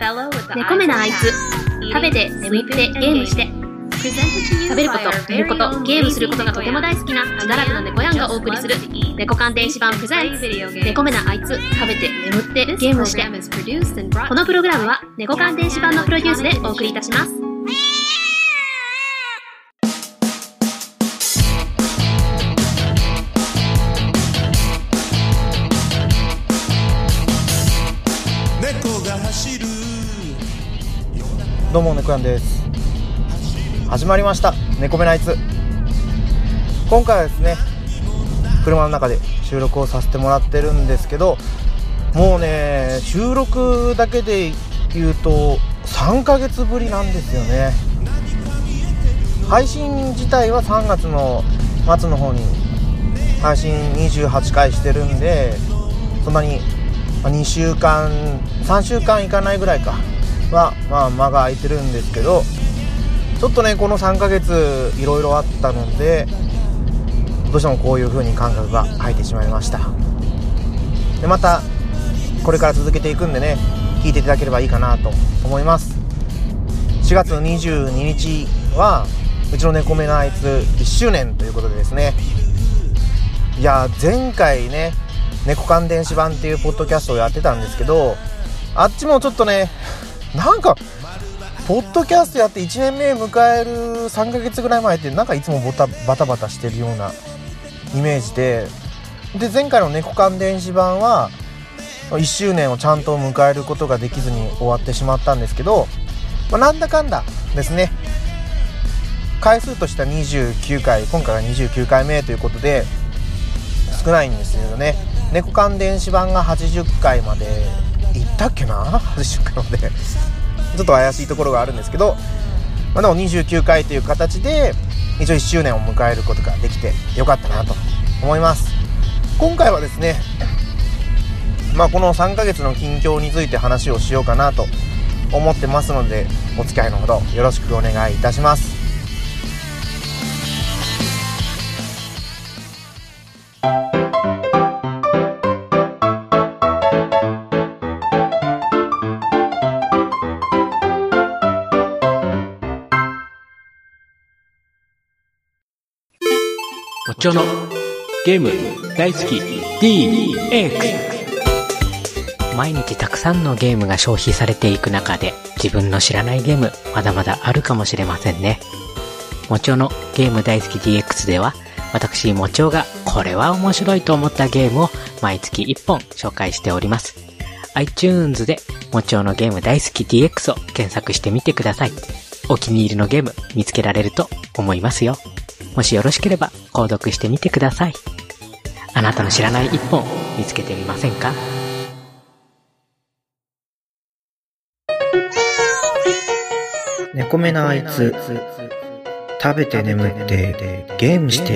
猫目なあいつ、食べて、眠って、ゲームして。食べること、寝ること、ゲームすることがとても大好きなしばらくの猫やんがお送りする猫缶電子版プレゼンツ猫目なあいつ、食べて、眠って、ゲームして。このプログラムは猫缶電子版のプロデュースでお送りいたします。どうも猫やんです。始まりました猫目ナイツ。今回はですね車の中で収録をさせてもらってるんですけど、もうね収録だけで言うと3ヶ月ぶりなんですよね。配信自体は3月の末の方に配信28回してるんで、そんなに2週間3週間いかないぐらいかは、まあ、間が空いてるんですけど、ちょっとねこの3ヶ月いろいろあったのでどうしてもこういう風に感覚が入ってしまいました。でまたこれから続けていくんでね、聞いていただければいいかなと思います。4月22日はうちの猫目のあいつ1周年ということでですね、いや前回ね猫缶電子版っていうポッドキャストをやってたんですけど、あっちもちょっとねなんかポッドキャストやって1年目迎える3ヶ月ぐらい前ってなんかいつもバタバタしてるようなイメージで、で前回の猫缶電子版は1周年をちゃんと迎えることができずに終わってしまったんですけど、まあ、なんだかんだですね回数としては29回、今回が29回目ということで少ないんですけどね。猫缶電子版が80回まで行ったっけな80回までちょっと怪しいところがあるんですけど、まあ、でも29回という形で一応1周年を迎えることができてよかったなと思います。今回はですね、まあ、この3ヶ月の近況について話をしようかなと思ってますので、お付き合いのほどよろしくお願いいたします。もちろんゲーム大好き DX。 毎日たくさんのゲームが消費されていく中で自分の知らないゲームまだまだあるかもしれませんね。もちろんゲーム大好き DX では私もちろんがこれは面白いと思ったゲームを毎月1本紹介しております。 iTunes でもちろんゲーム大好き DX を検索してみてください。お気に入りのゲーム見つけられると思いますよ。もしよろしければ購読してみてください。あなたの知らない一本見つけてみませんか？猫目なあいつ、食べて眠ってゲームして。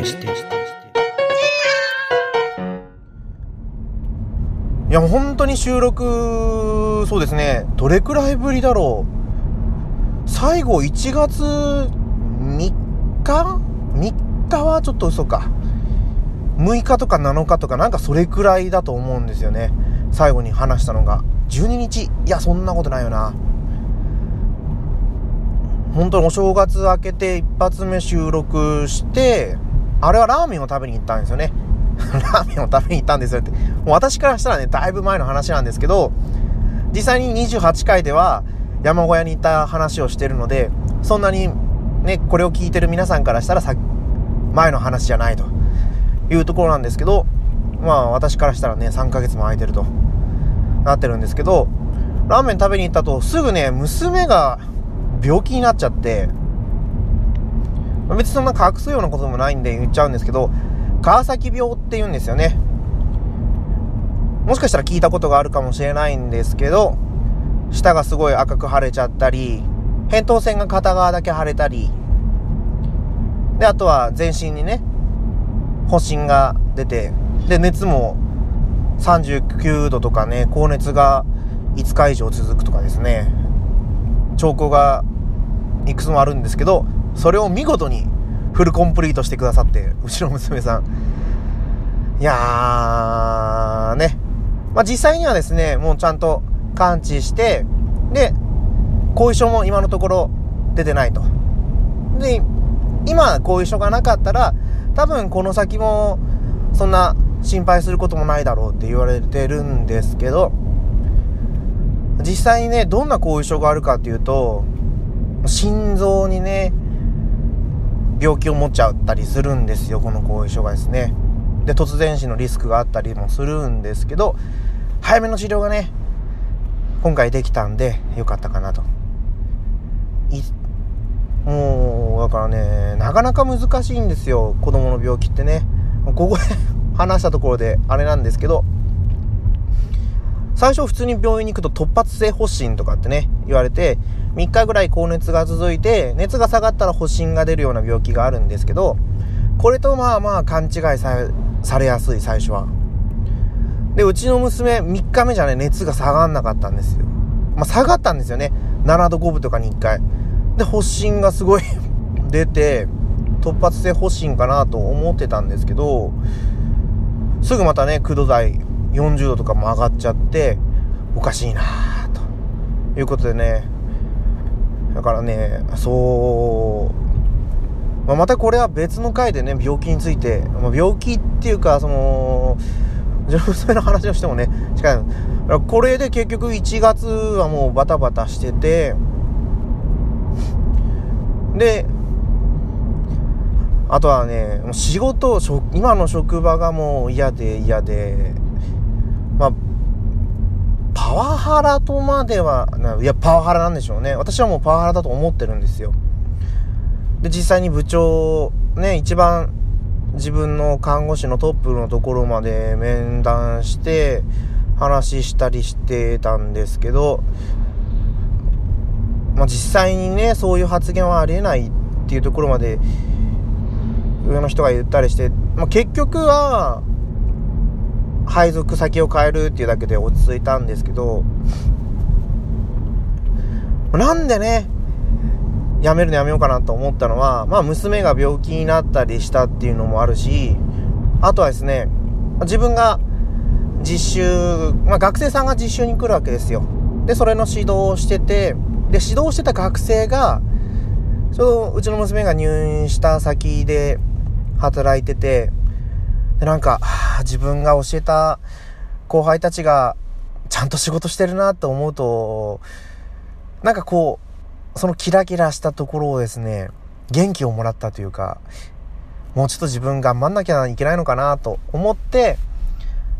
いやもう本当に収録そうですね、どれくらいぶりだろう。最後1月3日3日はちょっと嘘か、6日とか7日とかなんかそれくらいだと思うんですよね。最後に話したのが12日。いやそんなことないよな。本当にお正月明けて一発目収録して、あれはラーメンを食べに行ったんですよねラーメンを食べに行ったんですよって、もう私からしたらねだいぶ前の話なんですけど、実際に28回では山小屋に行った話をしてるので、そんなにね、これを聞いてる皆さんからしたら前の話じゃないというところなんですけど、まあ私からしたらね3ヶ月も空いてるとなってるんですけど、ラーメン食べに行ったとすぐね娘が病気になっちゃって、別にそんな隠すようなこともないんで言っちゃうんですけど、川崎病って言うんですよね。もしかしたら聞いたことがあるかもしれないんですけど、舌がすごい赤く腫れちゃったり、扁桃腺が片側だけ腫れたりで、あとは全身にね発疹が出て、で熱も39度とかね、高熱が5日以上続くとかですね、兆候がいくつもあるんですけど、それを見事にフルコンプリートしてくださって、うちの娘さん、いやーね、まあ実際にはですねもうちゃんと完治してで、後遺症も今のところ出てないと。で、今後遺症がなかったら多分この先もそんな心配することもないだろうって言われてるんですけど、実際にね、どんな後遺症があるかっていうと、心臓にね病気を持っちゃったりするんですよ、この後遺症がですね。で、突然死のリスクがあったりもするんですけど、早めの治療がね今回できたんでよかったかなと。もうだからね、なかなか難しいんですよ、子供の病気ってね。ここで話したところであれなんですけど、最初普通に病院に行くと突発性発疹とかってね言われて、3日ぐらい高熱が続いて、熱が下がったら発疹が出るような病気があるんですけど、これとまあまあ勘違いされやすい、最初は。で、うちの娘3日目じゃね熱が下がんなかったんですよ。まあ下がったんですよね、7度5分とかに1回で発疹がすごい出て、突発性発疹かなと思ってたんですけど、すぐまたね9度台40度とかも上がっちゃって、おかしいなということでね。だからね、そう、またこれは別の回でね病気について、病気っていうかそのうちの娘の話をしてもね近い。これで結局1月はもうバタバタしてて、であとはね仕事、今の職場がもう嫌で嫌で、まあ、パワハラとまでは、いや、パワハラなんでしょうね。私はもうパワハラだと思ってるんですよ。で、実際に部長、ね、一番自分の看護師のトップのところまで面談して、話したりしてたんですけど、まあ、実際にね、そういう発言はありえないっていうところまで、上の人が言ったりして、まあ、結局は、配属先を変えるっていうだけで落ち着いたんですけど、なんでね辞めるのやめようかなと思ったのは、まあ娘が病気になったりしたっていうのもあるし、あとはですね、自分が実習、まあ学生さんが実習に来るわけですよ。でそれの指導をしてて、で指導してた学生がうちの娘が入院した先で働いてて、でなんか自分が教えた後輩たちがちゃんと仕事してるなと思うと、なんかこうそのキラキラしたところをですね、元気をもらったというか、もうちょっと自分頑張んなきゃいけないのかなと思って、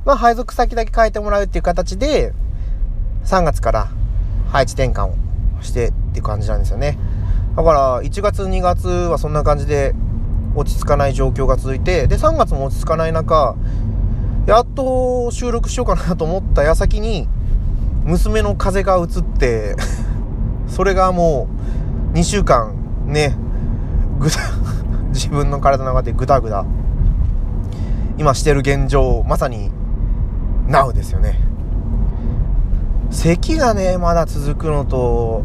まあ配属先だけ変えてもらうっていう形で3月から配置転換をしてっていう感じなんですよね。だから1月2月はそんな感じで落ち着かない状況が続いて、で3月も落ち着かない中、やっと収録しようかなと思った矢先に娘の風邪が移ってそれがもう2週間ね自分の体の中でグダグダ今してる現状、まさに NOW ですよね。咳がねまだ続くのと、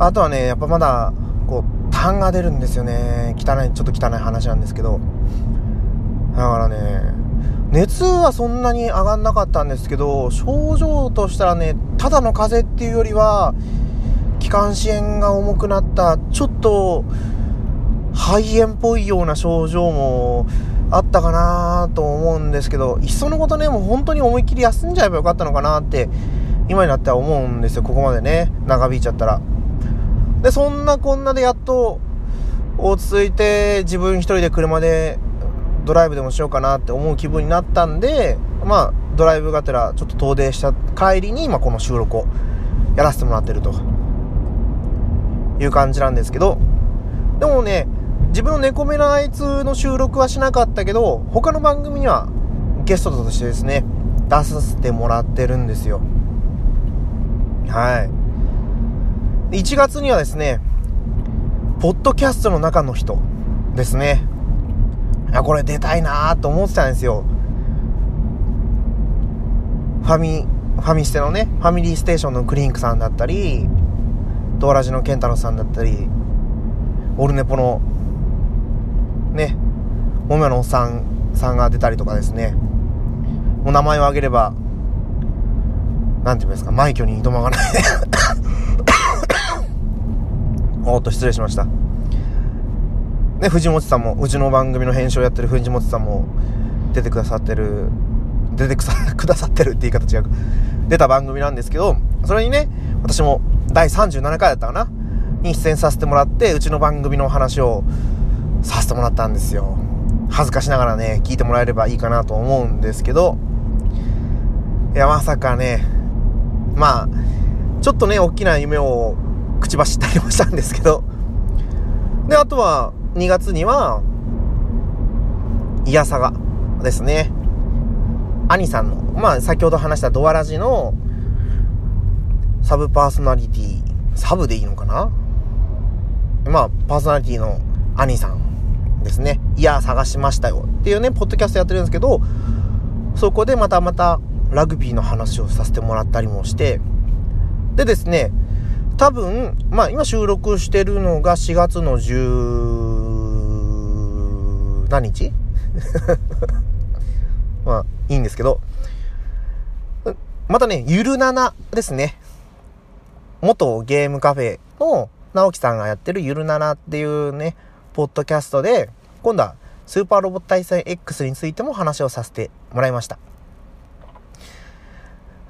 あとはねやっぱまだこう痰が出るんですよね。ちょっと汚い話なんですけど、だからね熱はそんなに上がんなかったんですけど、症状としたらね、ただの風邪っていうよりは気管支炎が重くなった、ちょっと肺炎っぽいような症状もあったかなと思うんですけど、いっそのことねもう本当に思いっきり休んじゃえばよかったのかなって今になっては思うんですよ。ここまでね長引いちゃったら。でそんなこんなでやっと落ち着いて、自分一人で車でドライブでもしようかなって思う気分になったんで、まあドライブがてらちょっと遠出した帰りに今この収録をやらせてもらってるという感じなんですけど、でもね自分の猫目のあいつの収録はしなかったけど、他の番組にはゲストとしてですね出させてもらってるんですよ。はい。1月にはですね、ポッドキャストの中の人ですね。これ出たいなーと思ってたんですよ。ファミステのね、ファミリーステーションのクリンクさんだったり、ドアラジのケンタロウさんだったり、オルネポのね、モメのおっさんさんが出たりとかですね。もう名前を挙げればなんて言うんですか、枚挙にいとまがないおっと失礼しましたね。藤本さんも、うちの番組の編集をやってる藤本さんも出てくださってるって言い方違う、出た番組なんですけど、それにね、私も第37回だったかなに出演させてもらって、うちの番組の話をさせてもらったんですよ。恥ずかしながらね、聞いてもらえればいいかなと思うんですけど、いや、まさかね、まあちょっとね、大きな夢を口走ったりもしたんですけど、で、あとは2月にはイヤサガですね、兄さんの、まあ先ほど話したドアラジのサブパーソナリティ、サブでいいのかな、まあパーソナリティの兄さんですね、いや探しましたよっていうね、ポッドキャストやってるんですけど、そこでまたラグビーの話をさせてもらったりもして、でですね、多分まあ今収録してるのが4月の10何日まあいいんですけど、またね、ゆるななですね、元ゲームカフェの直樹さんがやってるゆるななっていうねポッドキャストで、今度はスーパーロボット対戦 X についても話をさせてもらいました。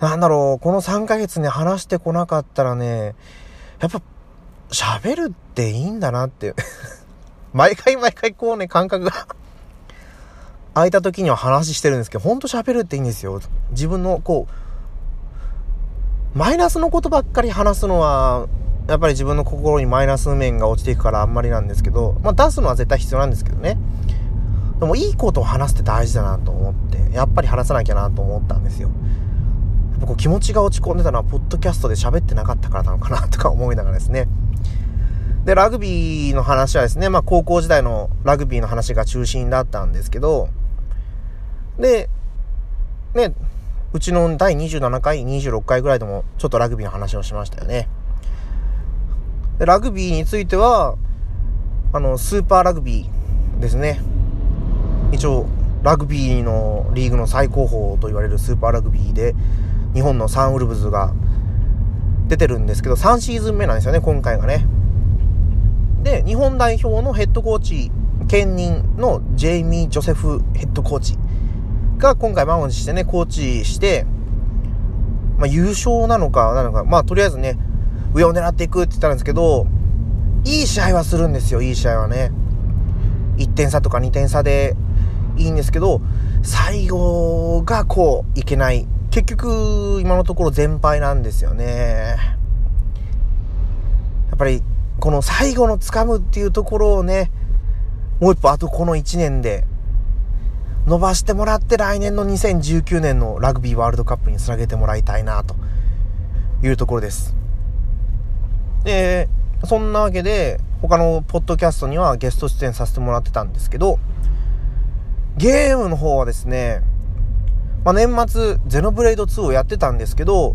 なんだろう、この3ヶ月ね、話してこなかったらね、やっぱ喋るっていいんだなって毎回こうね、感覚が空いた時には話してるんですけど、ほんと喋るっていいんですよ。自分のこうマイナスのことばっかり話すのは、やっぱり自分の心にマイナス面が落ちていくからあんまりなんですけど、まあ出すのは絶対必要なんですけどね。でもいいことを話すって大事だなと思って、やっぱり話さなきゃなと思ったんですよ。やっぱこう気持ちが落ち込んでたのは、ポッドキャストで喋ってなかったからなのかなとか思いながらですね。で、ラグビーの話はですね、まあ高校時代のラグビーの話が中心だったんですけど、で、ね、うちの第27回、26回ぐらいでもちょっとラグビーの話をしましたよね。で、ラグビーについては、スーパーラグビーですね。一応、ラグビーのリーグの最高峰と言われるスーパーラグビーで、日本のサンウルブズが出てるんですけど、3シーズン目なんですよね、今回がね。で、日本代表のヘッドコーチ兼任のジェイミー・ジョセフヘッドコーチが今回満を持してね、コーチして、まあ、優勝なのか、まあとりあえずね、上を狙っていくって言ったんですけど、いい試合はするんですよ。いい試合はね、1点差とか2点差でいいんですけど、最後がこういけない、結局今のところ全敗なんですよね。やっぱりこの最後の掴むっていうところをね、もう一歩、あとこの1年で伸ばしてもらって、来年の2019年のラグビーワールドカップにつなげてもらいたいなというところです。で、そんなわけで他のポッドキャストにはゲスト出演させてもらってたんですけど、ゲームの方はですね、まあ、年末ゼノブレイド2をやってたんですけど、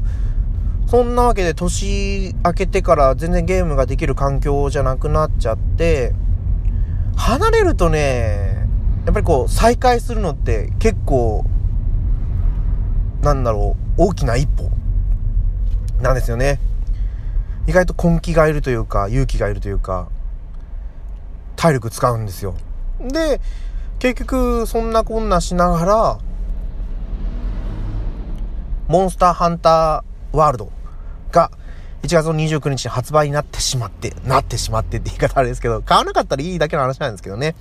そんなわけで年明けてから全然ゲームができる環境じゃなくなっちゃって、離れるとね、やっぱりこう再開するのって結構なんだろう、大きな一歩なんですよね。意外と根気がいるというか、勇気がいるというか、体力使うんですよ。で、結局そんなこんなしながらモンスターハンターワールドが1月の29日に発売になってしまってって言い方あれですけど、買わなかったらいいだけの話なんですけどね。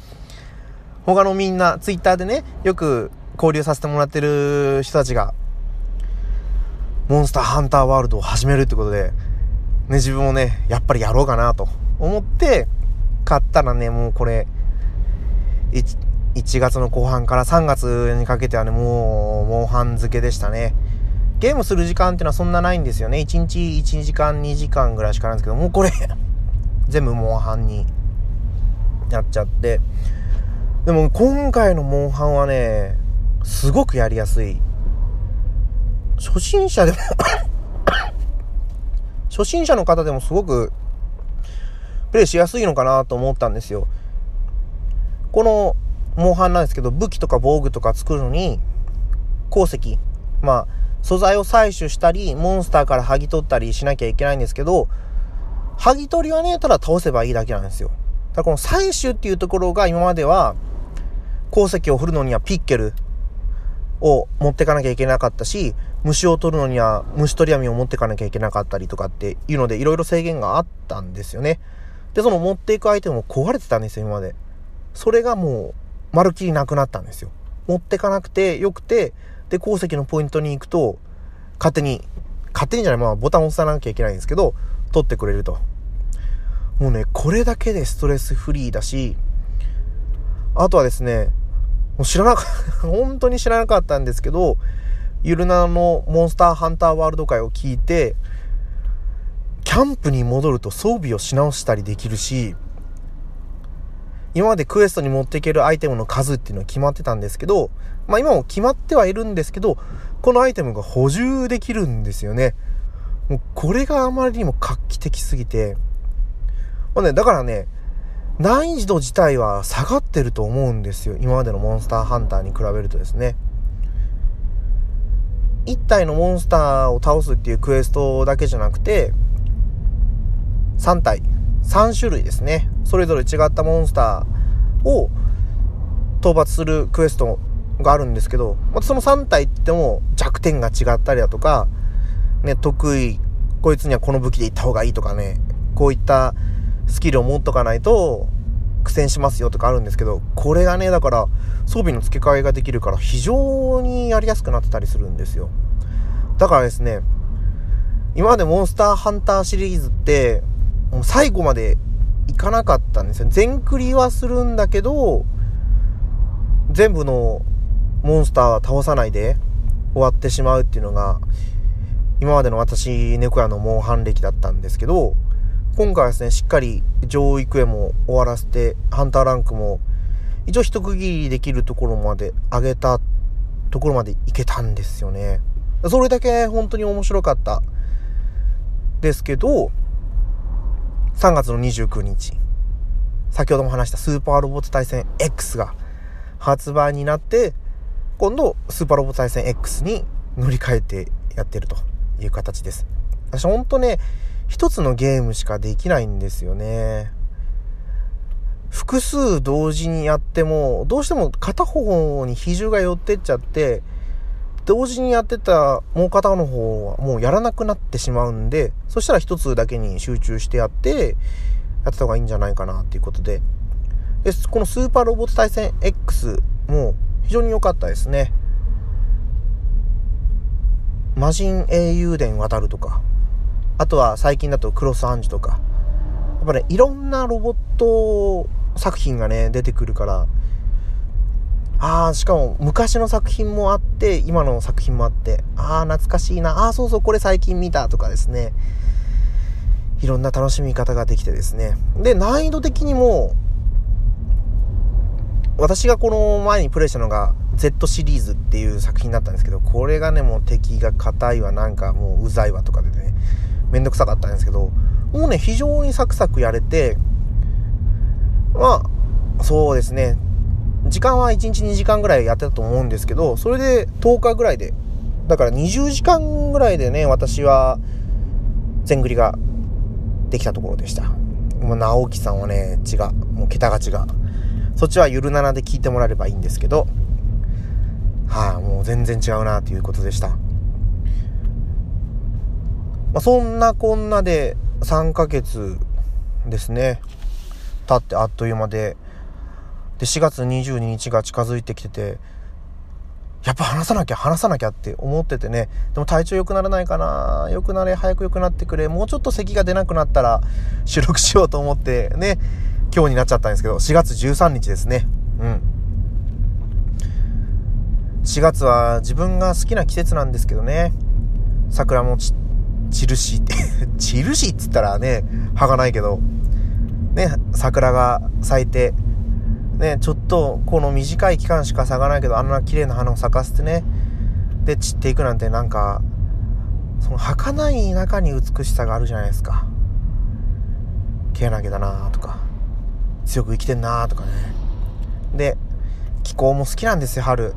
他のみんなツイッターでね、よく交流させてもらってる人たちがモンスターハンターワールドを始めるってことで、ね、自分もね、やっぱりやろうかなと思って買ったらね、もうこれ 1月の後半から3月にかけてはね、もう半付けでしたね。ゲームする時間っていうのはそんなないんですよね。1日1時間2時間ぐらいしかないんですけど、もうこれ全部モンハンになっちゃって、でも今回のモンハンはね、すごくやりやすい。初心者でも初心者の方でもすごくプレイしやすいのかなと思ったんですよ。このモンハンなんですけど、武器とか防具とか作るのに鉱石、まあ素材を採取したりモンスターから剥ぎ取ったりしなきゃいけないんですけど、剥ぎ取りはね、ただ倒せばいいだけなんですよ。だからこの採取っていうところが、今までは鉱石を掘るのにはピッケルを持ってかなきゃいけなかったし、虫を取るのには虫取り網を持ってかなきゃいけなかったりとかっていうので、いろいろ制限があったんですよね。で、その持っていくアイテムも壊れてたんですよ、今まで。それがもうまるっきりなくなったんですよ。持ってかなくてよくて、で鉱石のポイントに行くと勝手にじゃない、まあボタンを押さなきゃいけないんですけど、取ってくれると。もうね、これだけでストレスフリーだし、あとはですね、もう本当に知らなかったんですけど、ゆるなのモンスターハンターワールド会を聞いて、キャンプに戻ると装備をし直したりできるし、今までクエストに持っていけるアイテムの数っていうのは決まってたんですけど、まあ今も決まってはいるんですけど、このアイテムが補充できるんですよね。もうこれがあまりにも画期的すぎて、まあね、だからね、難易度自体は下がってると思うんですよ、今までのモンスターハンターに比べるとですね。一体のモンスターを倒すっていうクエストだけじゃなくて、3体3種類ですね、それぞれ違ったモンスターを討伐するクエストがあるんですけど、またその3体っても弱点が違ったりだとかね、得意、こいつにはこの武器でいった方がいいとかね、こういったスキルを持っとかないと苦戦しますよとかあるんですけど、これがね、だから装備の付け替えができるから非常にやりやすくなってたりするんですよ。だからですね、今までモンスターハンターシリーズってもう最後までいかなかったんですよ。全クリはするんだけど、全部のモンスターは倒さないで終わってしまうっていうのが今までの私猫屋のモンハン歴だったんですけど、今回はですね、しっかり上位クエも終わらせて、ハンターランクも一応一区切りできるところまで上げたところまでいけたんですよね。それだけ本当に面白かったですけど、3月の29日、先ほども話したスーパーロボット対戦 X が発売になって、今度スーパーロボット対戦 X に乗り換えてやってるという形です。私ほんとね、一つのゲームしかできないんですよね。複数同時にやっても、どうしても片方に比重が寄ってっちゃって、同時にやってたもう片方の方はもうやらなくなってしまうんで、そしたら一つだけに集中してやってた方がいいんじゃないかなっていうことで、このスーパーロボット対戦 X も非常に良かったですね。魔神英雄伝渡るとか、あとは最近だとクロスアンジュとか、やっぱね、いろんなロボット作品がね出てくるから、しかも昔の作品もあって今の作品もあって、懐かしいな、そうそうこれ最近見たとかですね、いろんな楽しみ方ができてですね。で、難易度的にも私がこの前にプレイしたのが Z シリーズっていう作品だったんですけど、これがね、もう敵が硬いわ、なんかもううざいわとかでね、めんどくさかったんですけど、もうね、非常にサクサクやれて、まあそうですね、時間は1日2時間ぐらいやってたと思うんですけど、それで10日ぐらいで、だから20時間ぐらいでね、私は全クリができたところでした。もう直樹さんはね、違う、もう桁が違う、そっちはゆるななで聞いてもらえればいいんですけど、もう全然違うなということでした。そんなこんなで3ヶ月ですね、経ってあっという間で、4月22日が近づいてきてて、やっぱ話さなきゃって思っててね、でも体調良くならないかな、良くなれ、早く良くなってくれ、もうちょっと咳が出なくなったら収録しようと思ってね、今日になっちゃったんですけど、4月13日ですね。4月は自分が好きな季節なんですけどね、桜も散るし散るしっつったらね、葉がないけどね、桜が咲いてね、ちょっとこの短い期間しか咲かないけど、あんな綺麗な花を咲かせてね、で散っていくなんて、なんかその儚い中に美しさがあるじゃないですか。毛穴毛だなとか、強く生きてんなとかね。で、気候も好きなんですよ、春。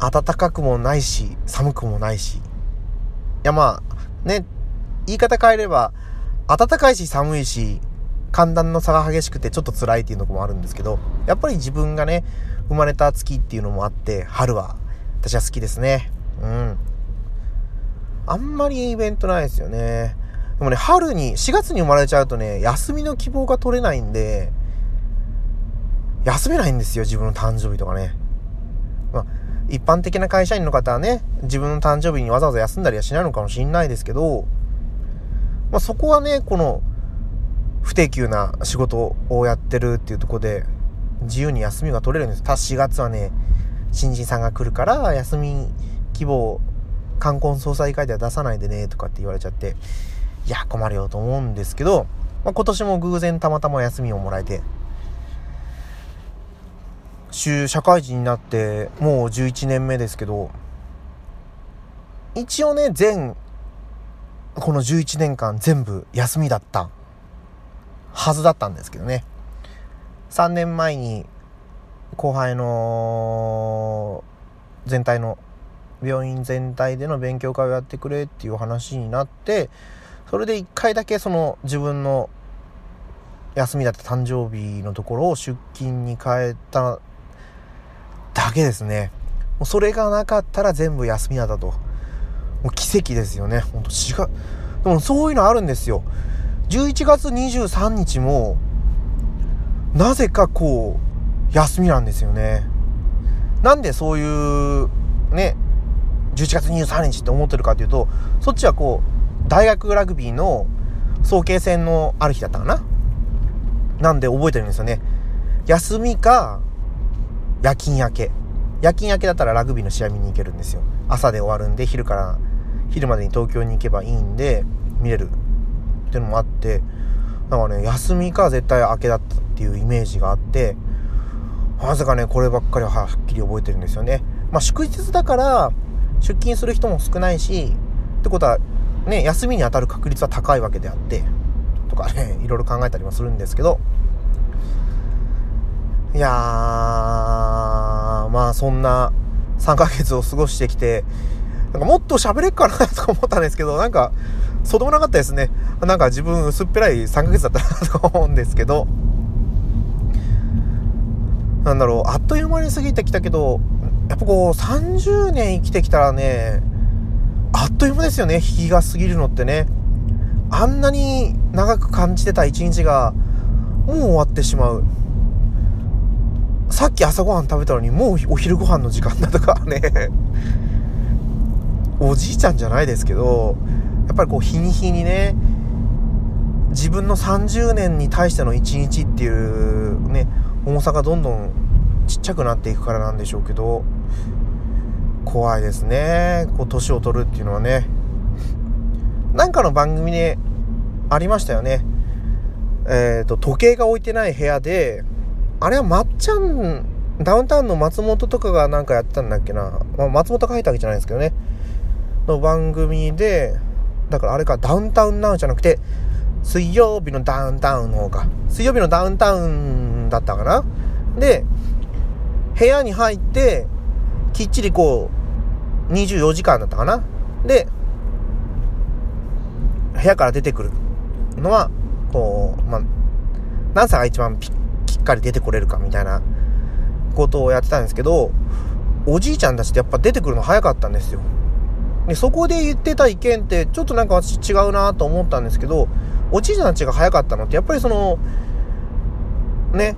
暖かくもないし寒くもないし、いやまあね、言い方変えれば暖かいし寒いし寒暖の差が激しくてちょっと辛いっていうのもあるんですけど、やっぱり自分がね生まれた月っていうのもあって、春は私は好きですね。あんまりイベントないですよね。でもね、春に4月に生まれちゃうとね、休みの希望が取れないんで休めないんですよ、自分の誕生日とかね。まあ一般的な会社員の方はね、自分の誕生日にわざわざ休んだりはしないのかもしれないですけど、まあそこはね、この不定休な仕事をやってるっていうところで自由に休みが取れるんです。ただ4月はね、新人さんが来るから休み希望冠婚葬祭会では出さないでねとかって言われちゃって、いや困るよと思うんですけど、まあ、今年も偶然たまたま休みをもらえて、社会人になってもう11年目ですけど、一応ねこの11年間全部休みだったはずだったんですけどね、3年前に後輩の病院全体での勉強会をやってくれっていう話になって、それで1回だけその自分の休みだった誕生日のところを出勤に変えただけですね。もうそれがなかったら全部休みだったと。もう奇跡ですよね。本当でもそういうのあるんですよ。11月23日もなぜかこう休みなんですよね。なんでそういうね、11月23日って思ってるかというと、そっちはこう大学ラグビーの早慶戦のある日だったかな。なんで覚えてるんですよね。休みか夜勤明けだったらラグビーの試合見に行けるんですよ。朝で終わるんで昼までに東京に行けばいいんで見れるっていうのもあって、だからね、休みか絶対明けだったっていうイメージがあって、なぜかねこればっかりはっきり覚えてるんですよね。まあ祝日だから出勤する人も少ないしってことはね、休みに当たる確率は高いわけであってとかね、いろいろ考えたりもするんですけど、いやー、まあそんな3ヶ月を過ごしてきて、なんかもっと喋れっかなとか思ったんですけど、なんかそうでもなかったですね。なんか自分薄っぺらい3ヶ月だったなと思うんですけど、なんだろう、あっという間に過ぎてきたけど、やっぱこう30年生きてきたらね、あっという間ですよね、日が過ぎるのってね。あんなに長く感じてた一日がもう終わってしまう。さっき朝ごはん食べたのにもうお昼ご飯の時間だとかねおじいちゃんじゃないですけど、やっぱりこう日に日にね、自分の30年に対しての一日っていうね、重さがどんどんちっちゃくなっていくからなんでしょうけど、怖いですね、こう年を取るっていうのはね。なんかの番組でありましたよね。時計が置いてない部屋で、あれはまっちゃん、ダウンタウンの松本とかがなんかやってたんだっけな。まあ、松本が入ったわけじゃないですけどね。の番組で、だからあれか、ダウンタウンナウじゃなくて、水曜日のダウンタウンの方か。水曜日のダウンタウンだったかな。で、部屋に入って、きっちりこう、24時間だったかな。で、部屋から出てくるのはこう、まあ、何歳が一番きっかり出てこれるかみたいなことをやってたんですけど、おじいちゃんたちってやっぱ出てくるの早かったんですよ。でそこで言ってた意見ってちょっとなんか私違うなと思ったんですけど、おじいちゃんたちが早かったのってやっぱりそのね、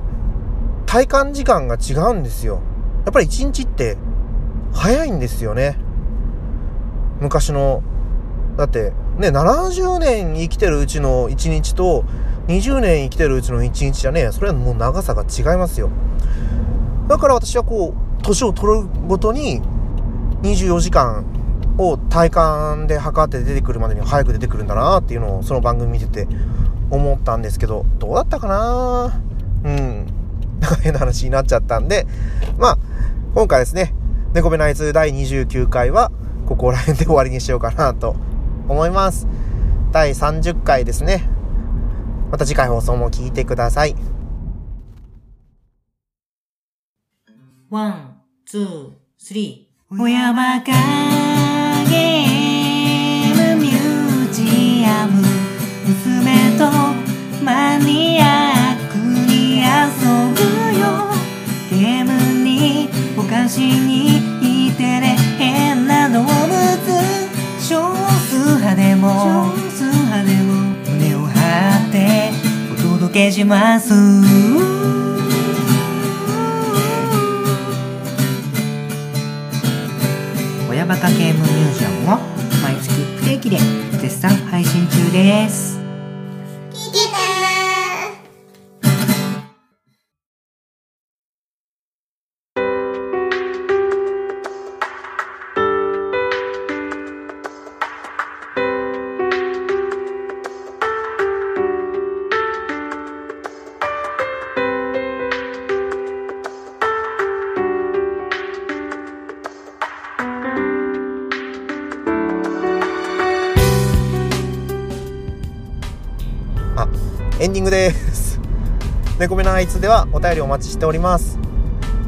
体感時間が違うんですよ。やっぱり一日って早いんですよね。昔のだってね、70年生きてるうちの1日と20年生きてるうちの1日じゃね、それはもう長さが違いますよ。だから私はこう年を取るごとに24時間を体感で測って出てくるまでに早く出てくるんだなっていうのをその番組見てて思ったんですけど、どうだったかな。なんか変な話になっちゃったんで、まあ今回ですね、ネコベナイツ第29回はここら辺で終わりにしようかなと思います。第30回ですね。また次回放送も聞いてください。1、2、3親バカゲームミュージアム、娘とマニアックに遊ぶよ。ゲームにお菓子にいてね、変な動物、少数派でも胸を張ってお届けします。親バカゲームミュージアムを毎月不定期で絶賛配信中です。聞けエンディングです。ねこめなあいつではお便りお待ちしております。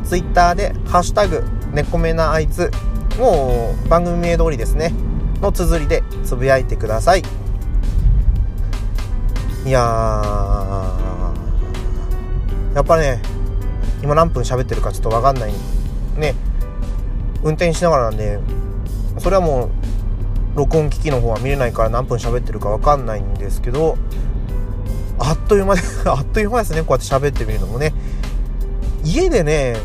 ツイッターでハッシュタグねこめなあいつ、もう番組名通りですねの綴りでつぶやいてください。いやー、やっぱね、今何分喋ってるかちょっとわかんないね。運転しながらなんで、それはもう録音機器の方は見れないから何分喋ってるかわかんないんですけど。あっという間ですね、こうやって喋ってみるのもね。家でね、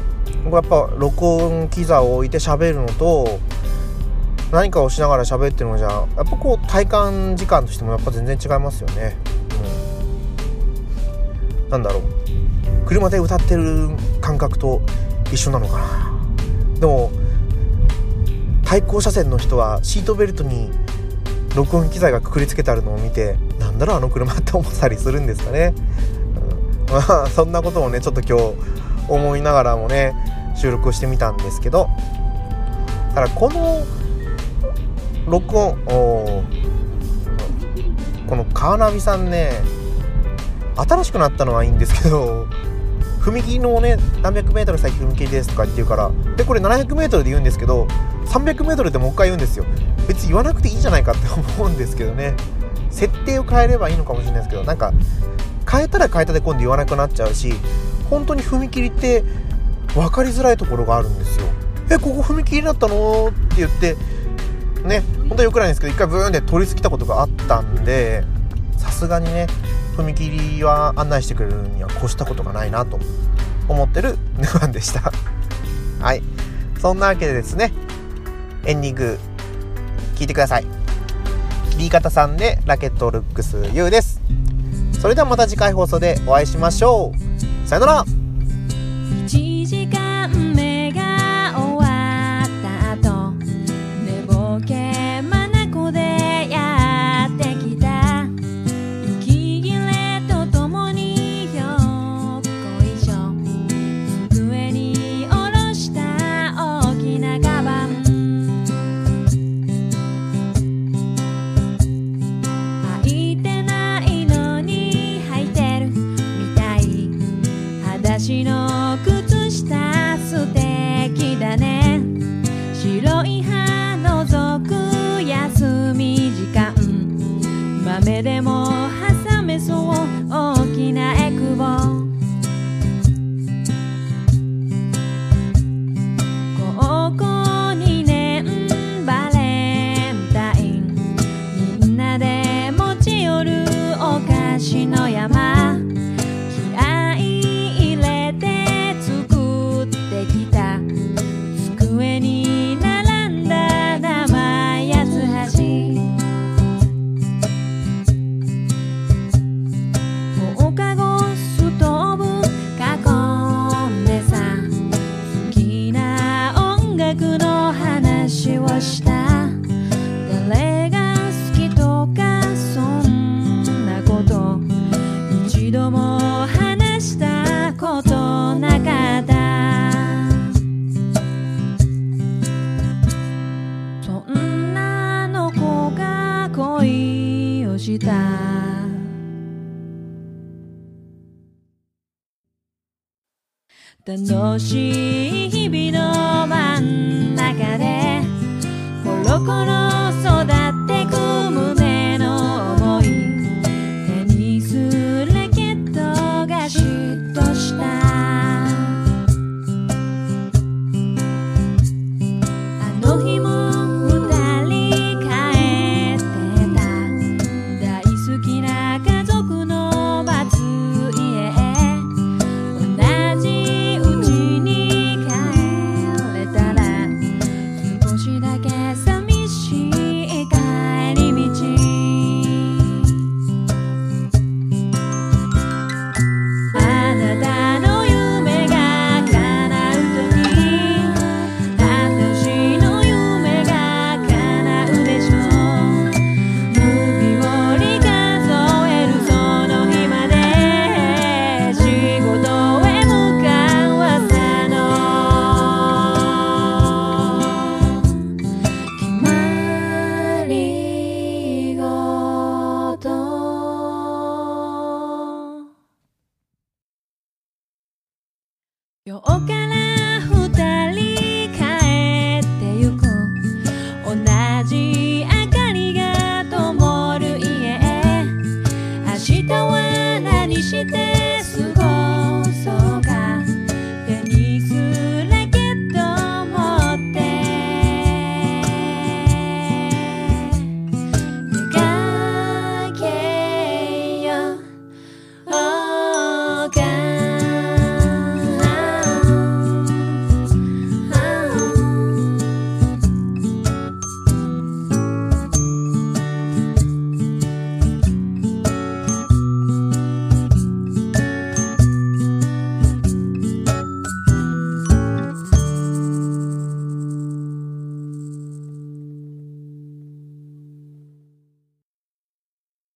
やっぱ録音機材を置いて喋るのと何かをしながら喋ってるのじゃ、やっぱこう体感時間としてもやっぱ全然違いますよね、うん、なんだろう、車で歌ってる感覚と一緒なのかな。でも対向車線の人はシートベルトに録音機材がくくりつけてあるのを見て、なんだろうあの車って思ったりするんですかね、うん、まあそんなことをねちょっと今日思いながらもね収録してみたんですけど、ただこの録音、このカーナビさんね、新しくなったのはいいんですけど、踏切のね何百メートル先踏切ですとかって言うから、でこれ700メートルで言うんですけど300メートルでもう一回言うんですよ。別に言わなくていいじゃないかって思うんですけどね、設定を変えればいいのかもしれないですけど、なんか変えたら変えたで今度言わなくなっちゃうし、本当に踏切って分かりづらいところがあるんですよ。え、ここ踏切だったのって言ってね、本当よくないんですけど、一回ブーンで通り過ぎたことがあったんで、さすがにね踏切は案内してくれるには越したことがないなと思ってるヌアンでしたはい、そんなわけでですね、エンディング聞いてください。切り方さんでラケットルックス U です。それではまた次回放送でお会いしましょう。さよなら。1時間目が終わった後、寝ぼけまなこでやってきた、息切れとともによっこいしょ、上に下ろした大きなカバン、私の靴下素敵だね、白い歯覗く休み時間、豆でも挟めそう大きなエクボ、高校2年バレンタイン、みんなで持ち寄るお菓子の山、誰が好きとかそんなこと一度も話したことなかった、そんなの子が恋をした楽しい日々の真ん中で Okay.